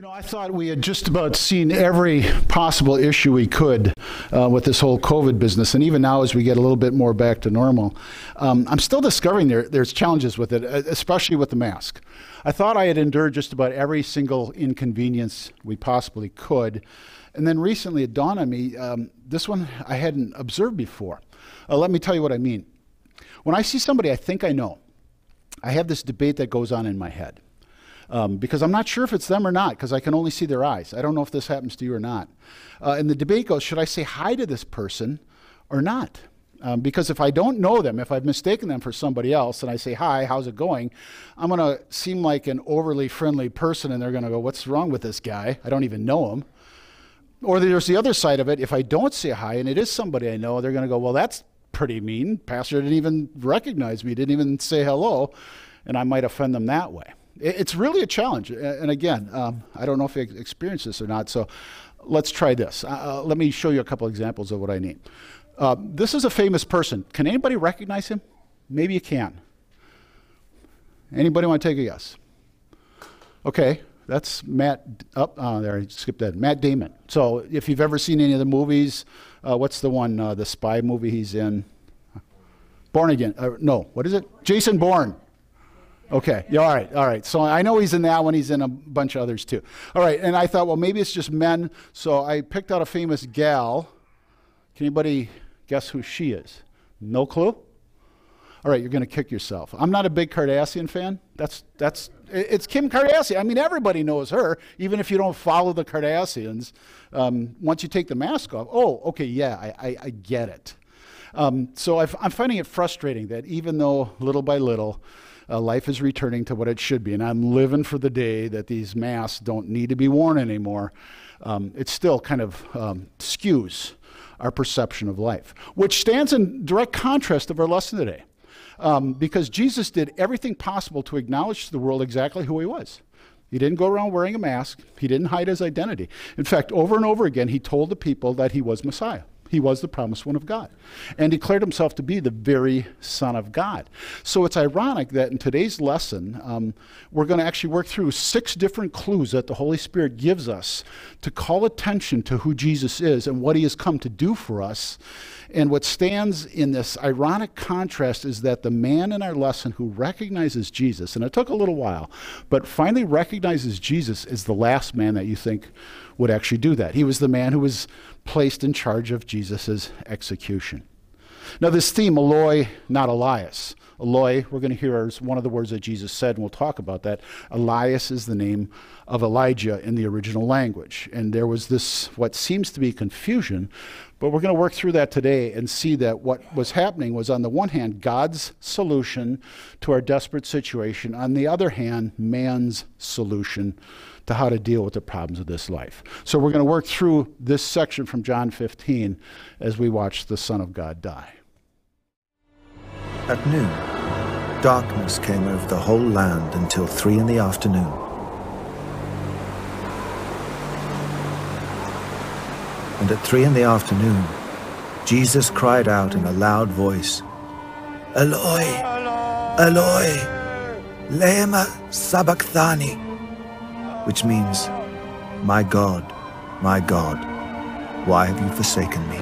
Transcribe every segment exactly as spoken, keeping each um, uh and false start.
You know, I thought we had just about seen every possible issue we could uh, with this whole COVID business, and even now as we get a little bit more back to normal, um, I'm still discovering there, there's challenges with it, especially with the mask. I thought I had endured just about every single inconvenience we possibly could, and then recently it dawned on me, um, this one I hadn't observed before. Uh, let me tell you what I mean. When I see somebody I think I know, I have this debate that goes on in my head. Um, because I'm not sure if it's them or not, because I can only see their eyes. I don't know if this happens to you or not. Uh, and the debate goes, should I say hi to this person or not? Um, because if I don't know them, if I've mistaken them for somebody else, and I say, hi, how's it going? I'm going to seem like an overly friendly person, and they're going to go, what's wrong with this guy? I don't even know him. Or there's the other side of it. If I don't say hi, and it is somebody I know, they're going to go, well, that's pretty mean. Pastor didn't even recognize me, didn't even say hello, and I might offend them that way. It's really a challenge, and again, um, I don't know if you experienced this or not, so let's try this. Uh, let me show you a couple examples of what I mean. Uh, this is a famous person. Can anybody recognize him? Maybe you can. Anybody want to take a guess? Okay, that's Matt, up oh, oh, there, I skipped that, Matt Damon. So if you've ever seen any of the movies, uh, what's the one, uh, the spy movie he's in? Born Again, uh, no, what is it? Jason Bourne. Okay, yeah, all right, all right. So I know he's in that one. He's in a bunch of others too. All right, and I thought, well, maybe it's just men. So I picked out a famous gal. Can anybody guess who she is? No clue? All right, you're going to kick yourself. I'm not a big Kardashian fan. That's, that's, it's Kim Kardashian. I mean, everybody knows her, even if you don't follow the Kardashians. Um, once you take the mask off, oh, okay, yeah, I, I, I get it. Um, so I've, I'm finding it frustrating that even though little by little, Uh, life is returning to what it should be, and I'm living for the day that these masks don't need to be worn anymore. Um, it still kind of um, skews our perception of life, which stands in direct contrast of our lesson today, um, because Jesus did everything possible to acknowledge to the world exactly who he was. He didn't go around wearing a mask. He didn't hide his identity. In fact, over and over again, he told the people that he was Messiah. He was the promised one of God and declared himself to be the very Son of God. So it's ironic that in today's lesson, um, we're going to actually work through six different clues that the Holy Spirit gives us to call attention to who Jesus is and what he has come to do for us. And what stands in this ironic contrast is that the man in our lesson who recognizes Jesus, and it took a little while, but finally recognizes Jesus is the last man that you think would actually do that. He was the man who was placed in charge of Jesus' execution. Now this theme, Eloi, not Elias. Eloi, we're going to hear is one of the words that Jesus said, and we'll talk about that. Elias is the name of Elijah in the original language. And there was this, what seems to be confusion, but we're going to work through that today and see that what was happening was, on the one hand, God's solution to our desperate situation. On the other hand, man's solution to how to deal with the problems of this life. So we're going to work through this section from John fifteen as we watch the Son of God die. At noon, darkness came over the whole land until three in the afternoon. And at three in the afternoon, Jesus cried out in a loud voice, Eloi, Eloi, Lema Sabachthani, which means, My God, my God, why have you forsaken me?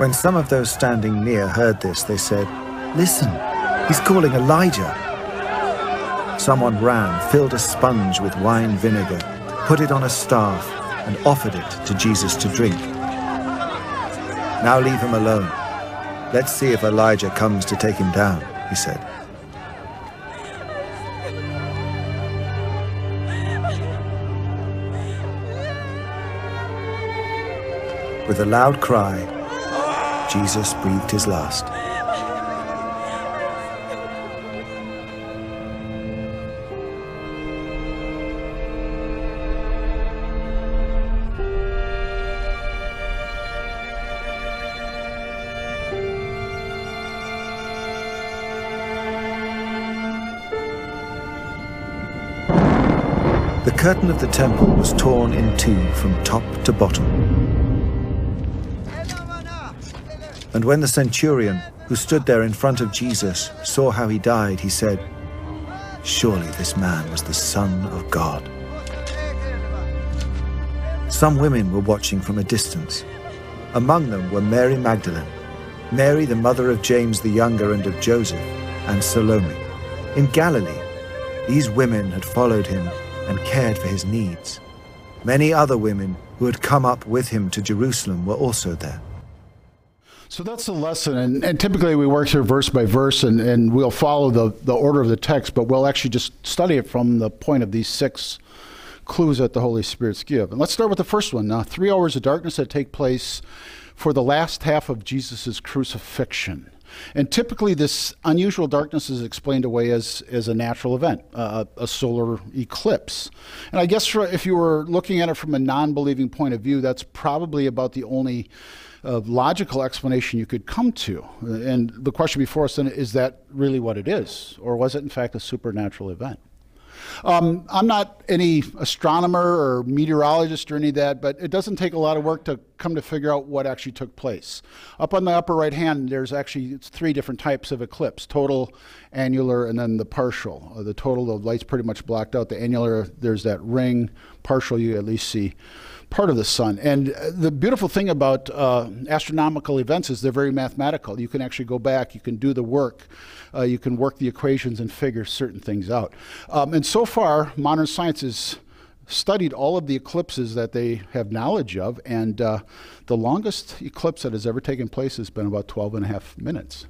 When some of those standing near heard this, they said, Listen, he's calling Elijah. Someone ran, filled a sponge with wine vinegar, put it on a staff, and offered it to Jesus to drink. Now leave him alone. Let's see if Elijah comes to take him down, he said. With a loud cry, Jesus breathed his last. The curtain of the temple was torn in two from top to bottom. And when the centurion, who stood there in front of Jesus, saw how he died, he said, Surely this man was the Son of God. Some women were watching from a distance. Among them were Mary Magdalene, Mary the mother of James the Younger and of Joseph, and Salome. In Galilee, these women had followed him and cared for his needs. Many other women who had come up with him to Jerusalem were also there. So that's the lesson, and, and typically we work through verse by verse, and, and we'll follow the, the order of the text, but we'll actually just study it from the point of these six clues that the Holy Spirit's give. And let's start with the first one. Now, three hours of darkness that take place for the last half of Jesus' crucifixion. And typically this unusual darkness is explained away as, as a natural event, uh, a solar eclipse. And I guess for, if you were looking at it from a non-believing point of view, that's probably about the only uh, logical explanation you could come to. And the question before us then, is that really what it is? Or was it in fact a supernatural event? Um, I'm not any astronomer or meteorologist or any of that, but it doesn't take a lot of work to come to figure out what actually took place. Up on the upper right hand, there's actually three different types of eclipse: total, annular, and then the partial. The total, the light's pretty much blocked out. The annular, there's that ring. Partial, you at least see part of the sun. And the beautiful thing about uh, astronomical events is they're very mathematical. You can actually go back, you can do the work, uh, you can work the equations and figure certain things out. Um, and so far, modern science has studied all of the eclipses that they have knowledge of, and uh, the longest eclipse that has ever taken place has been about twelve and a half minutes,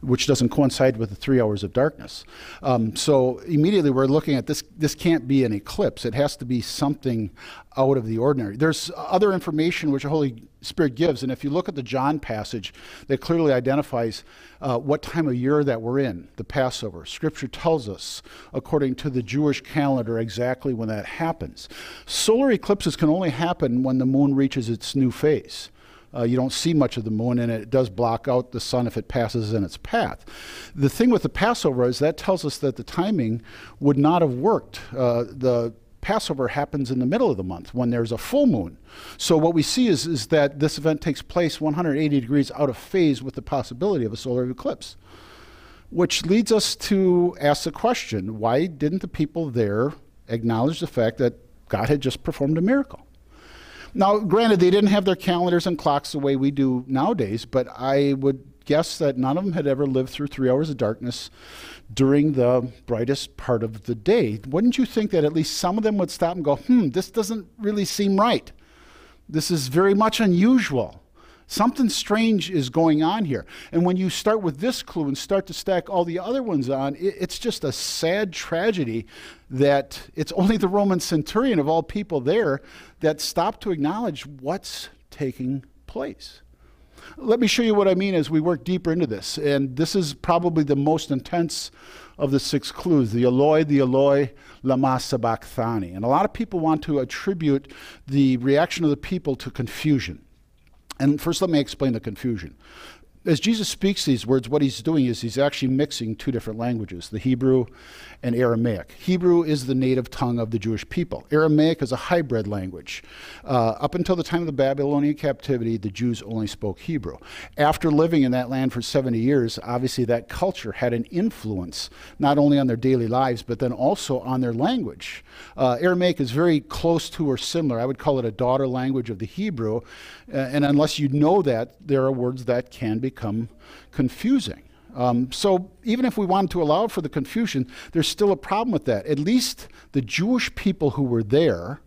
which doesn't coincide with the three hours of darkness. Um, so immediately we're looking at this, this can't be an eclipse. It has to be something out of the ordinary. There's other information which the Holy Spirit gives, and if you look at the John passage, that clearly identifies uh, what time of year that we're in, the Passover. Scripture tells us, according to the Jewish calendar, exactly when that happens. Solar eclipses can only happen when the moon reaches its new phase. Uh, you don't see much of the moon, and it does block out the sun if it passes in its path. The thing with the Passover is that tells us that the timing would not have worked. Uh, the Passover happens in the middle of the month when there's a full moon. So what we see is, is that this event takes place one hundred eighty degrees out of phase with the possibility of a solar eclipse, which leads us to ask the question, why didn't the people there acknowledge the fact that God had just performed a miracle? Now, granted, they didn't have their calendars and clocks the way we do nowadays, but I would guess that none of them had ever lived through three hours of darkness during the brightest part of the day. Wouldn't you think that at least some of them would stop and go, hmm, this doesn't really seem right. This is very much unusual. Something strange is going on here. And when you start with this clue and start to stack all the other ones on, it's just a sad tragedy that it's only the Roman centurion of all people there that stopped to acknowledge what's taking place. Let me show you what I mean as we work deeper into this. And this is probably the most intense of the six clues, the Eloi, the Eloi, Lema Sabachthani. And a lot of people want to attribute the reaction of the people to confusion. And first, let me explain the confusion. As Jesus speaks these words, what he's doing is he's actually mixing two different languages, the Hebrew and Aramaic. Hebrew is the native tongue of the Jewish people. Aramaic is a hybrid language. Uh, up until the time of the Babylonian captivity, the Jews only spoke Hebrew. After living in that land for seventy years, obviously that culture had an influence, not only on their daily lives, but then also on their language. Uh, Aramaic is very close to or similar. I would call it a daughter language of the Hebrew. Uh, and unless you know that, there are words that can be become confusing. Um, so even if we wanted to allow for the confusion, there's still a problem with that. At least the Jewish people who were there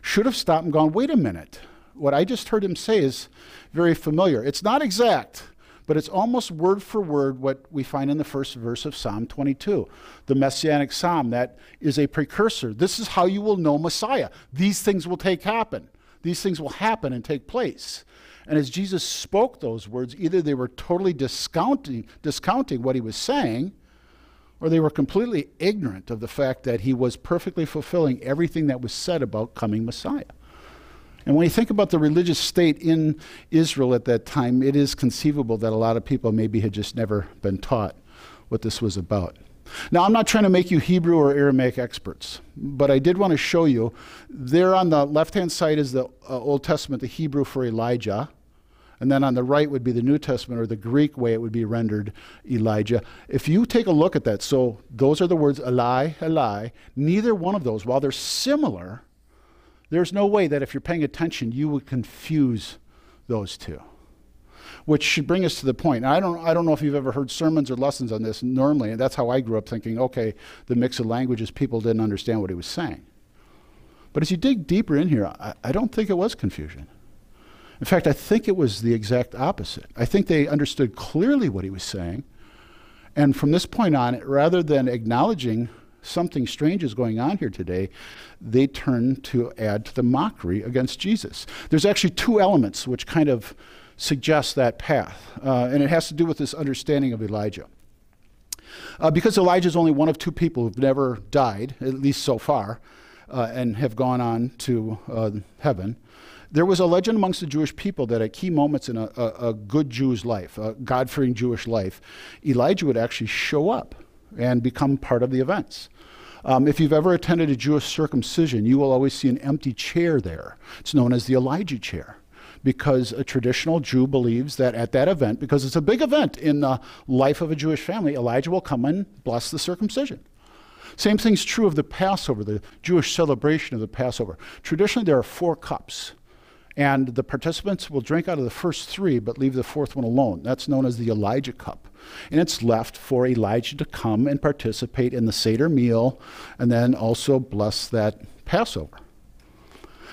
should have stopped and gone, wait a minute. What I just heard him say is very familiar. It's not exact, but it's almost word for word what we find in the first verse of Psalm twenty-two, the Messianic Psalm that is a precursor. This is how you will know Messiah. These things will take happen. These things will happen and take place. And as Jesus spoke those words, either they were totally discounting, discounting what he was saying, or they were completely ignorant of the fact that he was perfectly fulfilling everything that was said about coming Messiah. And when you think about the religious state in Israel at that time, it is conceivable that a lot of people maybe had just never been taught what this was about. Now, I'm not trying to make you Hebrew or Aramaic experts, but I did want to show you. There on the left-hand side is the uh, Old Testament, the Hebrew for Elijah, And then on the right would be the New Testament, or the Greek way it would be rendered Elijah. If you take a look at that, so those are the words Eloi, Eloi. Neither one of those, while they're similar, there's no way that if you're paying attention, you would confuse those two. Which should bring us to the point. I don't, I don't know if you've ever heard sermons or lessons on this normally, and that's how I grew up thinking, okay, the mix of languages, people didn't understand what he was saying. But as you dig deeper in here, I, I don't think it was confusion. In fact, I think it was the exact opposite. I think they understood clearly what he was saying. And from this point on, rather than acknowledging something strange is going on here today, they turn to add to the mockery against Jesus. There's actually two elements which kind of suggest that path. Uh, and it has to do with this understanding of Elijah. Uh, because Elijah is only one of two people who've never died, at least so far, uh, and have gone on to uh, heaven, there was a legend amongst the Jewish people that at key moments in a, a, a good Jew's life, a God-fearing Jewish life, Elijah would actually show up and become part of the events. Um, if you've ever attended a Jewish circumcision, you will always see an empty chair there. It's known as the Elijah chair, because a traditional Jew believes that at that event, because it's a big event in the life of a Jewish family, Elijah will come and bless the circumcision. Same thing's true of the Passover, the Jewish celebration of the Passover. Traditionally, there are four cups, and the participants will drink out of the first three but leave the fourth one alone. That's known as the Elijah cup. And it's left for Elijah to come and participate in the Seder meal and then also bless that Passover.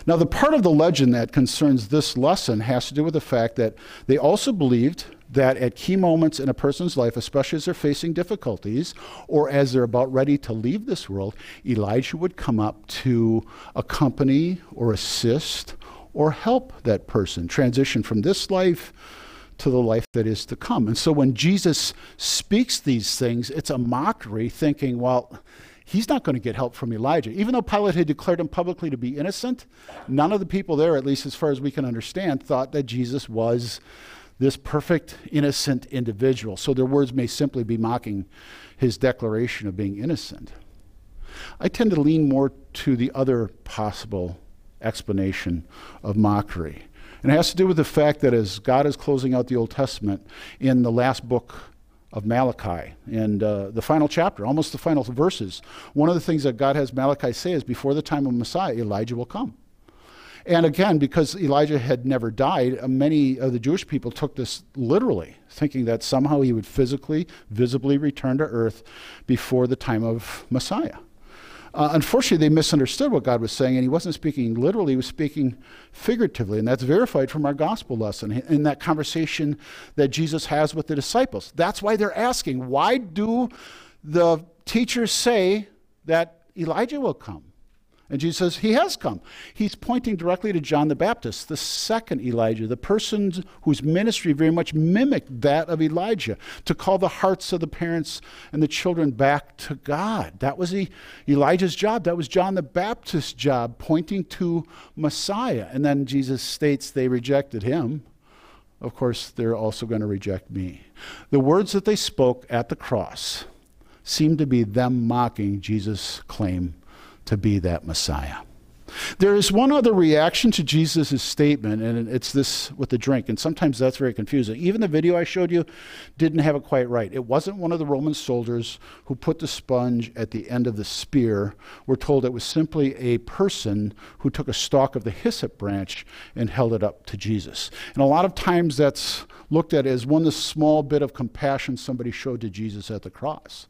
Now, the part of the legend that concerns this lesson has to do with the fact that they also believed that at key moments in a person's life, especially as they're facing difficulties or as they're about ready to leave this world, Elijah would come up to accompany or assist or help that person transition from this life to the life that is to come. And so when Jesus speaks these things, it's a mockery, thinking, well, he's not going to get help from Elijah. Even though Pilate had declared him publicly to be innocent, none of the people there, at least as far as we can understand, thought that Jesus was this perfect, innocent individual. So their words may simply be mocking his declaration of being innocent. I tend to lean more to the other possible explanation of mockery. And it has to do with the fact that as God is closing out the Old Testament in the last book of Malachi, and uh, the final chapter, almost the final verses, one of the things that God has Malachi say is before the time of Messiah, Elijah will come. And again, because Elijah had never died, uh, many of the Jewish people took this literally, thinking that somehow he would physically, visibly return to earth before the time of Messiah. Uh, unfortunately, they misunderstood what God was saying, and he wasn't speaking literally, he was speaking figuratively, and that's verified from our gospel lesson in that conversation that Jesus has with the disciples. That's why they're asking, why do the teachers say that Elijah will come? And Jesus says, he has come. He's pointing directly to John the Baptist, the second Elijah, the person whose ministry very much mimicked that of Elijah, to call the hearts of the parents and the children back to God. That was e- Elijah's job. That was John the Baptist's job, pointing to Messiah. And then Jesus states they rejected him. Of course, they're also going to reject me. The words that they spoke at the cross seem to be them mocking Jesus' claim to be that Messiah. There is one other reaction to Jesus' statement, and it's this with the drink, and sometimes that's very confusing. Even the video I showed you didn't have it quite right. It wasn't one of the Roman soldiers who put the sponge at the end of the spear. We're told it was simply a person who took a stalk of the hyssop branch and held it up to Jesus. And a lot of times that's looked at as one, the small bit of compassion somebody showed to Jesus at the cross.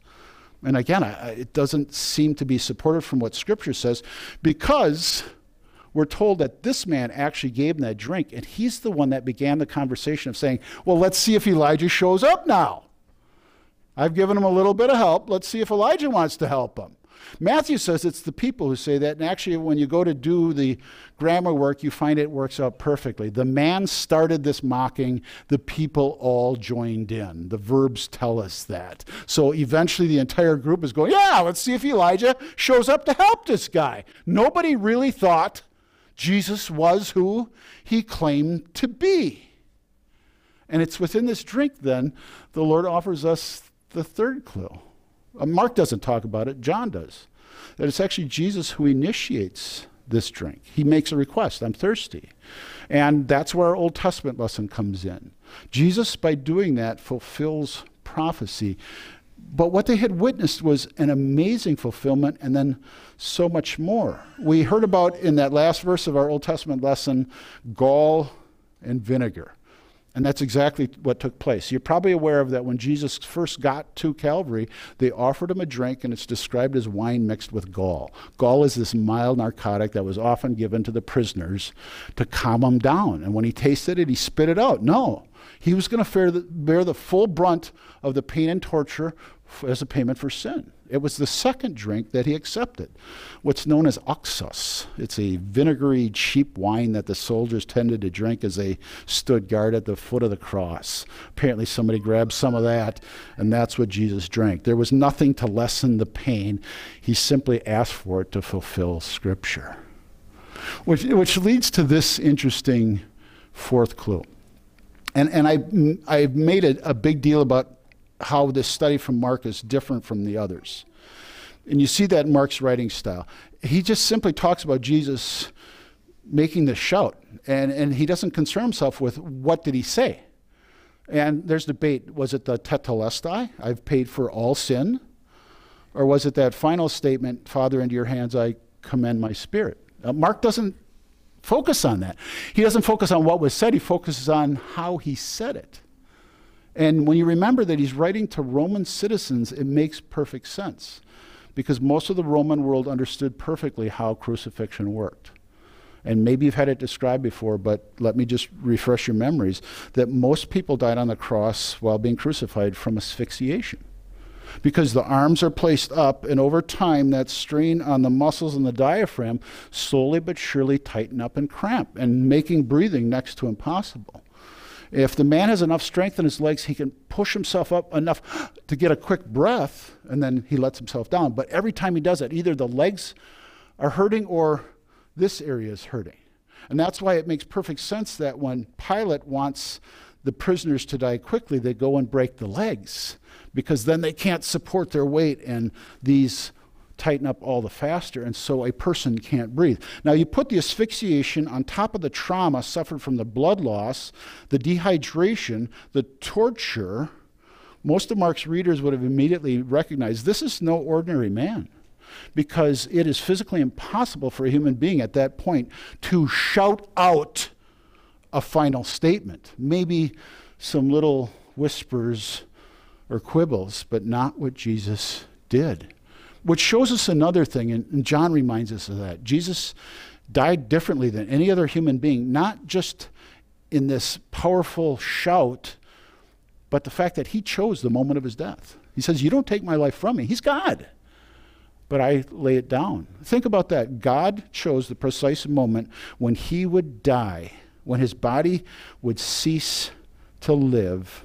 And again, it doesn't seem to be supported from what Scripture says, because we're told that this man actually gave him that drink, and he's the one that began the conversation of saying, well, let's see if Elijah shows up now. I've given him a little bit of help. Let's see if Elijah wants to help him. Matthew says it's the people who say that, and actually when you go to do the grammar work, you find it works out perfectly. The man started this mocking, the people all joined in. The verbs tell us that. So eventually the entire group is going, yeah, let's see if Elijah shows up to help this guy. Nobody really thought Jesus was who he claimed to be. And it's within this drink, then, the Lord offers us the third clue. Mark doesn't talk about it, John does. That it's actually Jesus who initiates this drink. He makes a request, I'm thirsty. And that's where our Old Testament lesson comes in. Jesus, by doing that, fulfills prophecy. But what they had witnessed was an amazing fulfillment, and then so much more. We heard about, in that last verse of our Old Testament lesson, gall and vinegar. And that's exactly what took place. You're probably aware of that when Jesus first got to Calvary, they offered him a drink, and it's described as wine mixed with gall. Gall is this mild narcotic that was often given to the prisoners to calm them down. And when he tasted it, he spit it out. No, he was going to bear the full brunt of the pain and torture as a payment for sin. It was the second drink that he accepted, what's known as oxos. It's a vinegary, cheap wine that the soldiers tended to drink as they stood guard at the foot of the cross. Apparently somebody grabbed some of that, and that's what Jesus drank. There was nothing to lessen the pain. He simply asked for it to fulfill Scripture, which, which leads to this interesting fourth clue. And, and I, I made a, a big deal about how this study from Mark is different from the others. And you see that in Mark's writing style. He just simply talks about Jesus making the shout, and, and he doesn't concern himself with what did he say. And there's debate, was it the tetelestai, I've paid for all sin? Or was it that final statement, Father, into your hands I commend my spirit? Now, Mark doesn't focus on that. He doesn't focus on what was said, he focuses on how he said it. And when you remember that he's writing to Roman citizens, it makes perfect sense, because most of the Roman world understood perfectly how crucifixion worked. And maybe you've had it described before, but let me just refresh your memories, that most people died on the cross while being crucified from asphyxiation, because the arms are placed up, and over time that strain on the muscles and the diaphragm slowly but surely tighten up and cramp, and making breathing next to impossible. If the man has enough strength in his legs, he can push himself up enough to get a quick breath, and then he lets himself down. But every time he does it, either the legs are hurting or this area is hurting. And that's why it makes perfect sense that when Pilate wants the prisoners to die quickly, they go and break the legs, because then they can't support their weight, and these tighten up all the faster, and so a person can't breathe. Now, you put the asphyxiation on top of the trauma suffered from the blood loss, the dehydration, the torture. Most of Mark's readers would have immediately recognized this is no ordinary man, because it is physically impossible for a human being at that point to shout out a final statement. Maybe some little whispers or quibbles, but not what Jesus did. Which shows us another thing, and John reminds us of that. Jesus died differently than any other human being, not just in this powerful shout, but the fact that he chose the moment of his death. He says, you don't take my life from me. He's God, but I lay it down. Think about that. God chose the precise moment when he would die, when his body would cease to live,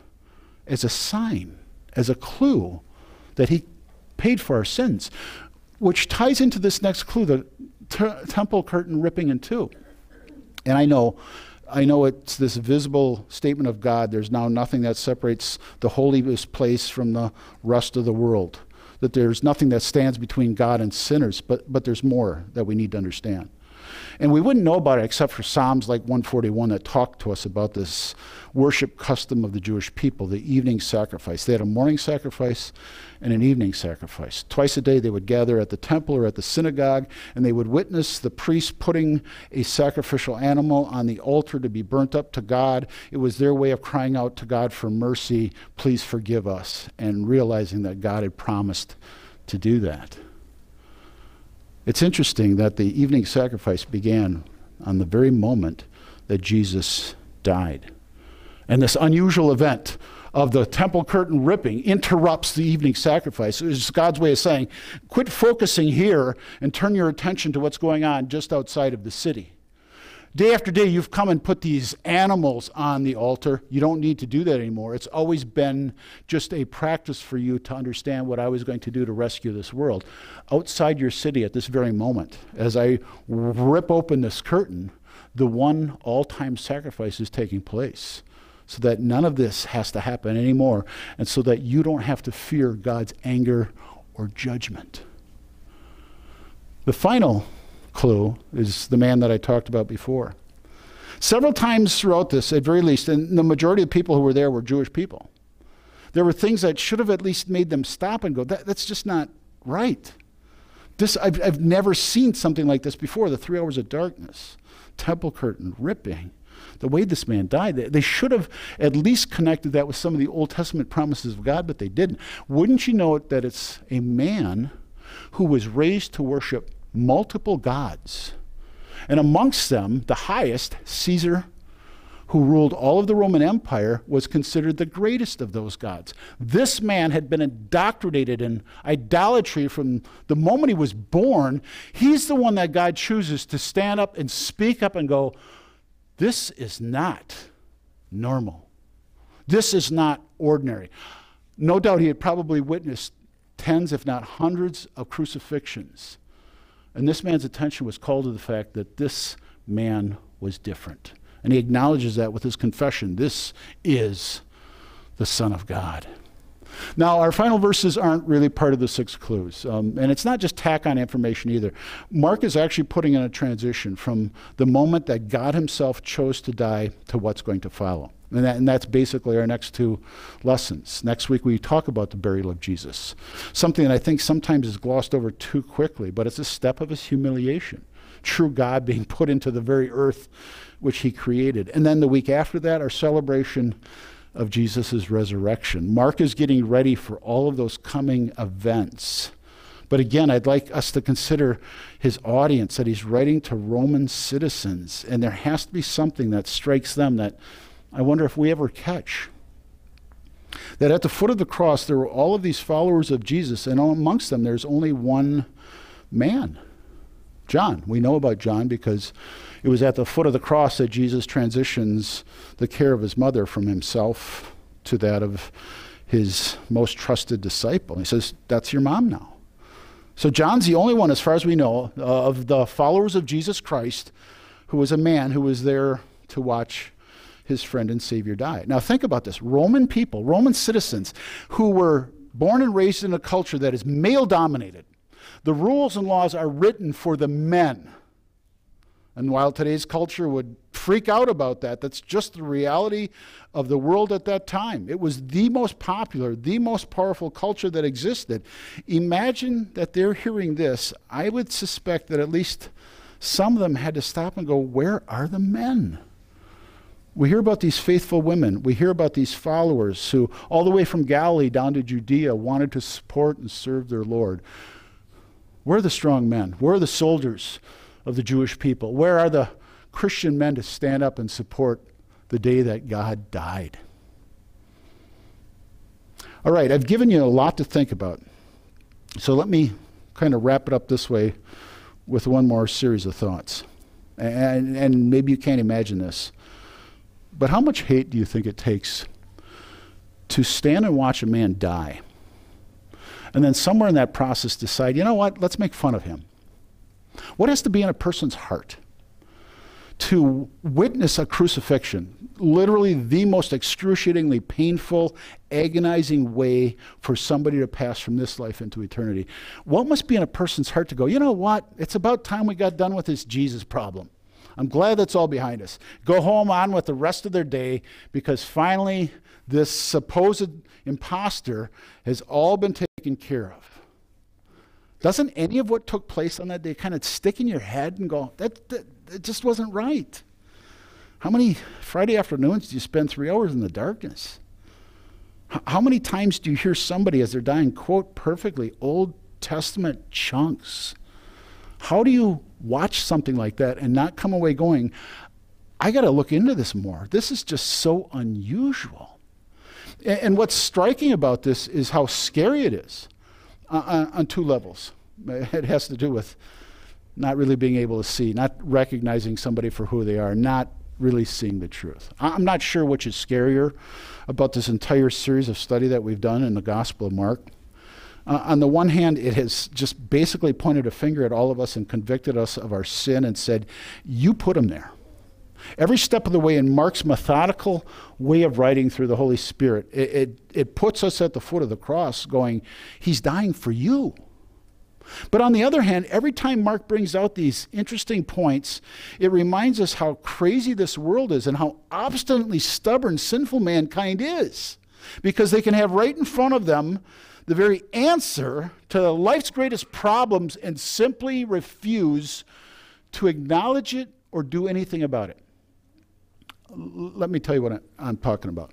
as a sign, as a clue that he paid for our sins, which ties into this next clue, the ter- temple curtain ripping in two. And I know, I know it's this visible statement of God, there's now nothing that separates the holiest place from the rest of the world, that there's nothing that stands between God and sinners, but, but there's more that we need to understand. And we wouldn't know about it except for Psalms like one forty-one that talk to us about this worship custom of the Jewish people, the evening sacrifice. They had a morning sacrifice and an evening sacrifice. Twice a day they would gather at the temple or at the synagogue, and they would witness the priest putting a sacrificial animal on the altar to be burnt up to God. It was their way of crying out to God for mercy, please forgive us, and realizing that God had promised to do that. It's interesting that the evening sacrifice began on the very moment that Jesus died. And this unusual event of the temple curtain ripping interrupts the evening sacrifice. It's God's way of saying, quit focusing here and turn your attention to what's going on just outside of the city. Day after day, you've come and put these animals on the altar. You don't need to do that anymore. It's always been just a practice for you to understand what I was going to do to rescue this world. Outside your city at this very moment, as I rip open this curtain, the one all-time sacrifice is taking place, so that none of this has to happen anymore, and so that you don't have to fear God's anger or judgment. The final clue is the man that I talked about before. Several times throughout this, at very least, and the majority of people who were there were Jewish people, there were things that should have at least made them stop and go, that, that's just not right. This, I've, I've never seen something like this before. The three hours of darkness, temple curtain ripping, the way this man died. They, they should have at least connected that with some of the Old Testament promises of God, but they didn't. Wouldn't you know it that it's a man who was raised to worship multiple gods, and amongst them, the highest, Caesar, who ruled all of the Roman Empire, was considered the greatest of those gods. This man had been indoctrinated in idolatry from the moment he was born. He's the one that God chooses to stand up and speak up and go, this is not normal. This is not ordinary. No doubt he had probably witnessed tens, if not hundreds, of crucifixions. And this man's attention was called to the fact that this man was different. And he acknowledges that with his confession. This is the Son of God. Now, our final verses aren't really part of the six clues. Um, and it's not just tack on information either. Mark is actually putting in a transition from the moment that God himself chose to die to what's going to follow. And, that, and that's basically our next two lessons. Next week we talk about the burial of Jesus, something that I think sometimes is glossed over too quickly, but it's a step of his humiliation. True God being put into the very earth which he created. And then the week after that, our celebration of Jesus' resurrection. Mark is getting ready for all of those coming events. But again, I'd like us to consider his audience, that he's writing to Roman citizens, and there has to be something that strikes them that I wonder if we ever catch. That at the foot of the cross, there were all of these followers of Jesus, and amongst them, there's only one man, John. We know about John because it was at the foot of the cross that Jesus transitions the care of his mother from himself to that of his most trusted disciple. He says, that's your mom now. So John's the only one, as far as we know, uh, of the followers of Jesus Christ, who was a man who was there to watch his friend and Savior died. Now think about this. Roman people, Roman citizens who were born and raised in a culture that is male dominated. The rules and laws are written for the men. And while today's culture would freak out about that, that's just the reality of the world at that time. It was the most popular, the most powerful culture that existed. Imagine that they're hearing this. I would suspect that at least some of them had to stop and go, where are the men? We hear about these faithful women. We hear about these followers who, all the way from Galilee down to Judea, wanted to support and serve their Lord. Where are the strong men? Where are the soldiers of the Jewish people? Where are the Christian men to stand up and support the day that God died? All right, I've given you a lot to think about. So let me kind of wrap it up this way with one more series of thoughts. And, and maybe you can't imagine this. But how much hate do you think it takes to stand and watch a man die and then somewhere in that process decide, you know what, let's make fun of him? What has to be in a person's heart to witness a crucifixion, literally the most excruciatingly painful, agonizing way for somebody to pass from this life into eternity? What must be in a person's heart to go, you know what, it's about time we got done with this Jesus problem. I'm glad that's all behind us. Go home on with the rest of their day, because finally this supposed imposter has all been taken care of. Doesn't any of what took place on that day kind of stick in your head and go, that, that, that just wasn't right? How many Friday afternoons do you spend three hours in the darkness? H- how many times do you hear somebody as they're dying quote perfectly Old Testament chunks? How do you watch something like that and not come away going, I got to look into this more. This is just so unusual. And, and what's striking about this is how scary it is uh, on, on two levels. It has to do with not really being able to see, not recognizing somebody for who they are, not really seeing the truth. I'm not sure which is scarier about this entire series of study that we've done in the Gospel of Mark. Uh, on the one hand, it has just basically pointed a finger at all of us and convicted us of our sin and said, you put him there. Every step of the way in Mark's methodical way of writing through the Holy Spirit, it, it, it puts us at the foot of the cross going, he's dying for you. But on the other hand, every time Mark brings out these interesting points, it reminds us how crazy this world is and how obstinately stubborn, sinful mankind is, because they can have right in front of them the very answer to life's greatest problems and simply refuse to acknowledge it or do anything about it. Let me tell you what I'm talking about.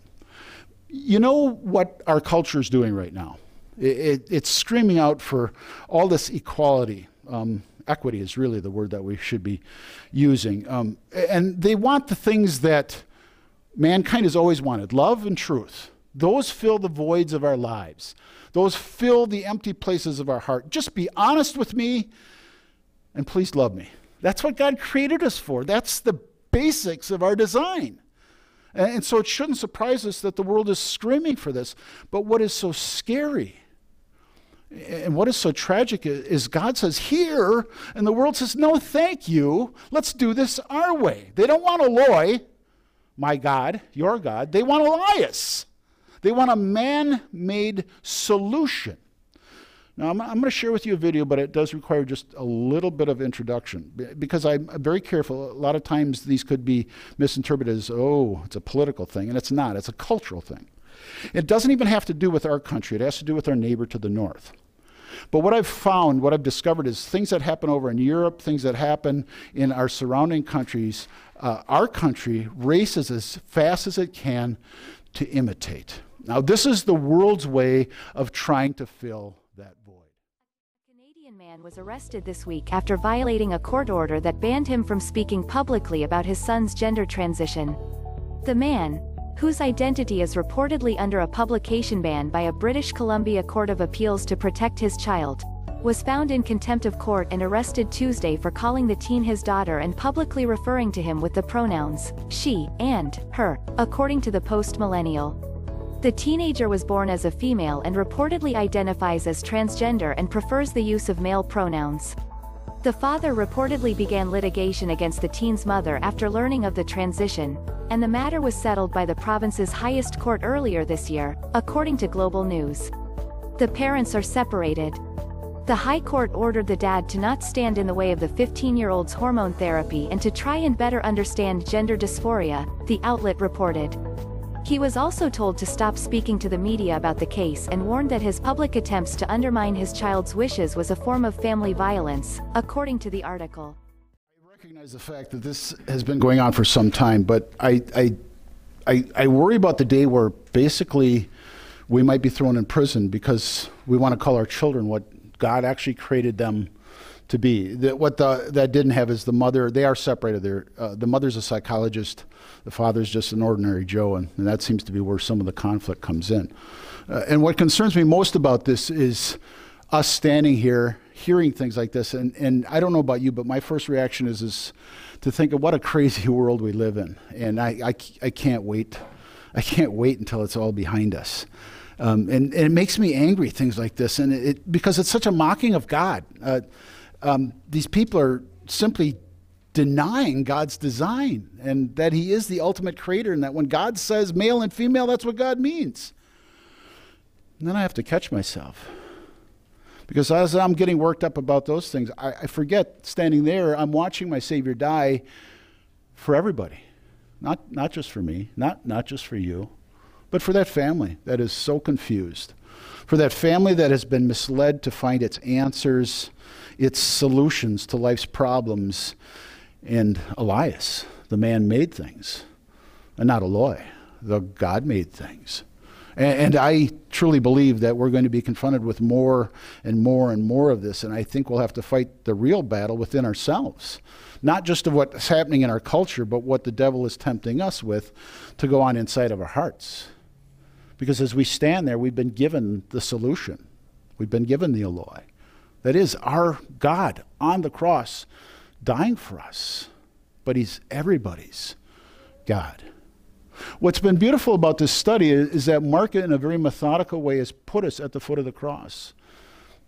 You know what our culture is doing right now? It, it, it's screaming out for all this equality. Um, equity is really the word that we should be using. Um, and they want the things that mankind has always wanted, love and truth. Those fill the voids of our lives. Those fill the empty places of our heart. Just be honest with me and please love me. That's what God created us for. That's the basics of our design. And so it shouldn't surprise us that the world is screaming for this. But what is so scary and what is so tragic is God says here, and the world says, no, thank you. Let's do this our way. They don't want Eloi, my God, your God. They want Elias. They want a man-made solution. Now, I'm, I'm going to share with you a video, but it does require just a little bit of introduction, because I'm very careful. A lot of times these could be misinterpreted as, oh, it's a political thing, and it's not. It's a cultural thing. It doesn't even have to do with our country. It has to do with our neighbor to the north. But what I've found, what I've discovered is things that happen over in Europe, things that happen in our surrounding countries, uh, our country races as fast as it can to imitate. Now, this is the world's way of trying to fill that void. A Canadian man was arrested this week after violating a court order that banned him from speaking publicly about his son's gender transition. The man, whose identity is reportedly under a publication ban by a British Columbia Court of Appeals to protect his child, was found in contempt of court and arrested Tuesday for calling the teen his daughter and publicly referring to him with the pronouns she and her, according to the Post-Millennial. The teenager was born as a female and reportedly identifies as transgender and prefers the use of male pronouns. The father reportedly began litigation against the teen's mother after learning of the transition, and the matter was settled by the province's highest court earlier this year, according to Global News. The parents are separated. The High Court ordered the dad to not stand in the way of the fifteen-year-old's hormone therapy and to try and better understand gender dysphoria, the outlet reported. He was also told to stop speaking to the media about the case and warned that his public attempts to undermine his child's wishes was a form of family violence, according to the article. I recognize the fact that this has been going on for some time, but I, I, I, I worry about the day where basically we might be thrown in prison because we want to call our children what God actually created them to be. That what the, that didn't have is the mother. They are separated. There, uh, the mother's a psychologist, the father's just an ordinary Joe, and, and that seems to be where some of the conflict comes in. Uh, and what concerns me most about this is us standing here, hearing things like this, and and I don't know about you, but my first reaction is is to think of what a crazy world we live in, and I I, I can't wait, I can't wait until it's all behind us. Um, and, and it makes me angry, things like this, and it because it's such a mocking of God. Uh, Um, these people are simply denying God's design and that he is the ultimate creator, and that when God says male and female, that's what God means. And then I have to catch myself, because as I'm getting worked up about those things, I, I forget standing there, I'm watching my Savior die for everybody. Not, not just for me, not, not just for you, but for that family that is so confused, for that family that has been misled to find its answers, its solutions to life's problems, and Elias, the man-made things, and not Eloi, the God-made things. And, and I truly believe that we're going to be confronted with more and more and more of this, and I think we'll have to fight the real battle within ourselves, not just of what's happening in our culture, but what the devil is tempting us with to go on inside of our hearts. Because as we stand there, we've been given the solution. We've been given the Eloi. That is our God on the cross dying for us, but he's everybody's God. What's been beautiful about this study is that Mark, in a very methodical way, has put us at the foot of the cross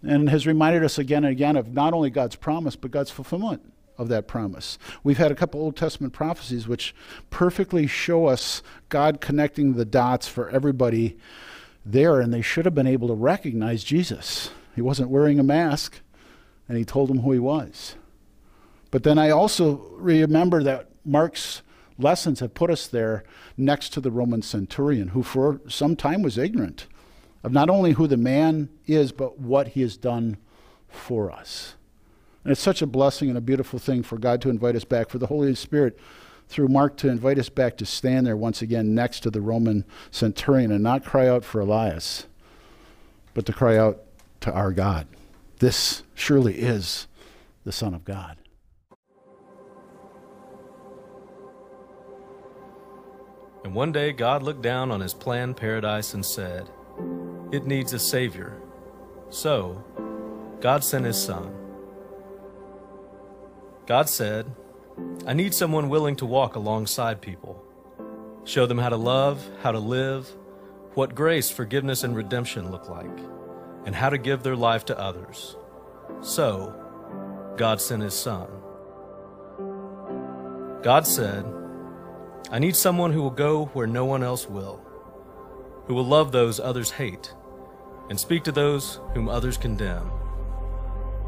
and has reminded us again and again of not only God's promise, but God's fulfillment of that promise. We've had a couple Old Testament prophecies which perfectly show us God connecting the dots for everybody there, and they should have been able to recognize Jesus. He wasn't wearing a mask. and he told him who he was. But then I also remember that Mark's lessons have put us there next to the Roman centurion, who for some time was ignorant of not only who the man is, but what he has done for us. And it's such a blessing and a beautiful thing for God to invite us back, for the Holy Spirit through Mark to invite us back to stand there once again next to the Roman centurion and not cry out for Elias, but to cry out to our God. This surely is the Son of God. And one day God looked down on his planned paradise and said, "It needs a Savior." So God sent his Son. God said, "I need someone willing to walk alongside people, show them how to love, how to live, what grace, forgiveness, and redemption look like, and how to give their life to others." So God sent his Son. God said, "I need someone who will go where no one else will, who will love those others hate, and speak to those whom others condemn,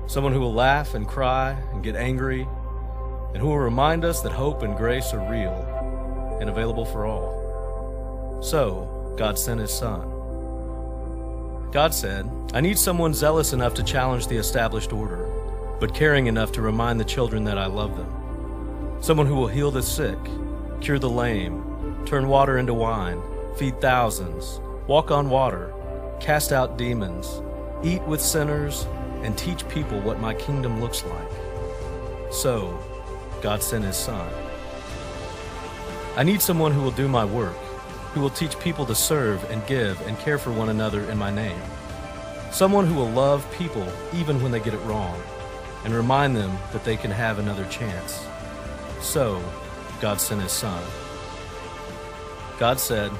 someone who will laugh and cry and get angry, and who will remind us that hope and grace are real and available for all." So God sent his Son. God said, "I need someone zealous enough to challenge the established order, but caring enough to remind the children that I love them. Someone who will heal the sick, cure the lame, turn water into wine, feed thousands, walk on water, cast out demons, eat with sinners, and teach people what my kingdom looks like." So God sent his Son. "I need someone who will do my work, who will teach people to serve and give and care for one another in my name. Someone who will love people even when they get it wrong and remind them that they can have another chance." So God sent his Son. God said,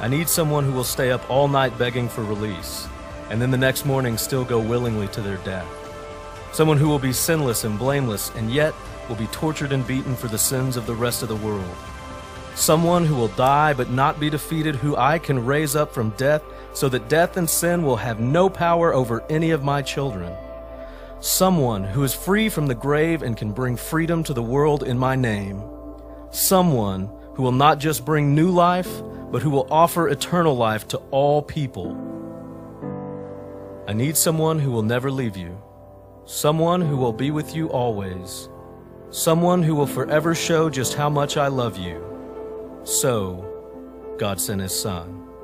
"I need someone who will stay up all night begging for release, and then the next morning still go willingly to their death. Someone who will be sinless and blameless, and yet will be tortured and beaten for the sins of the rest of the world. Someone who will die but not be defeated, who I can raise up from death, so that death and sin will have no power over any of my children. Someone who is free from the grave and can bring freedom to the world in my name. Someone who will not just bring new life, but who will offer eternal life to all people. I need someone who will never leave you, someone who will be with you always, someone who will forever show just how much I love you." So God sent his Son.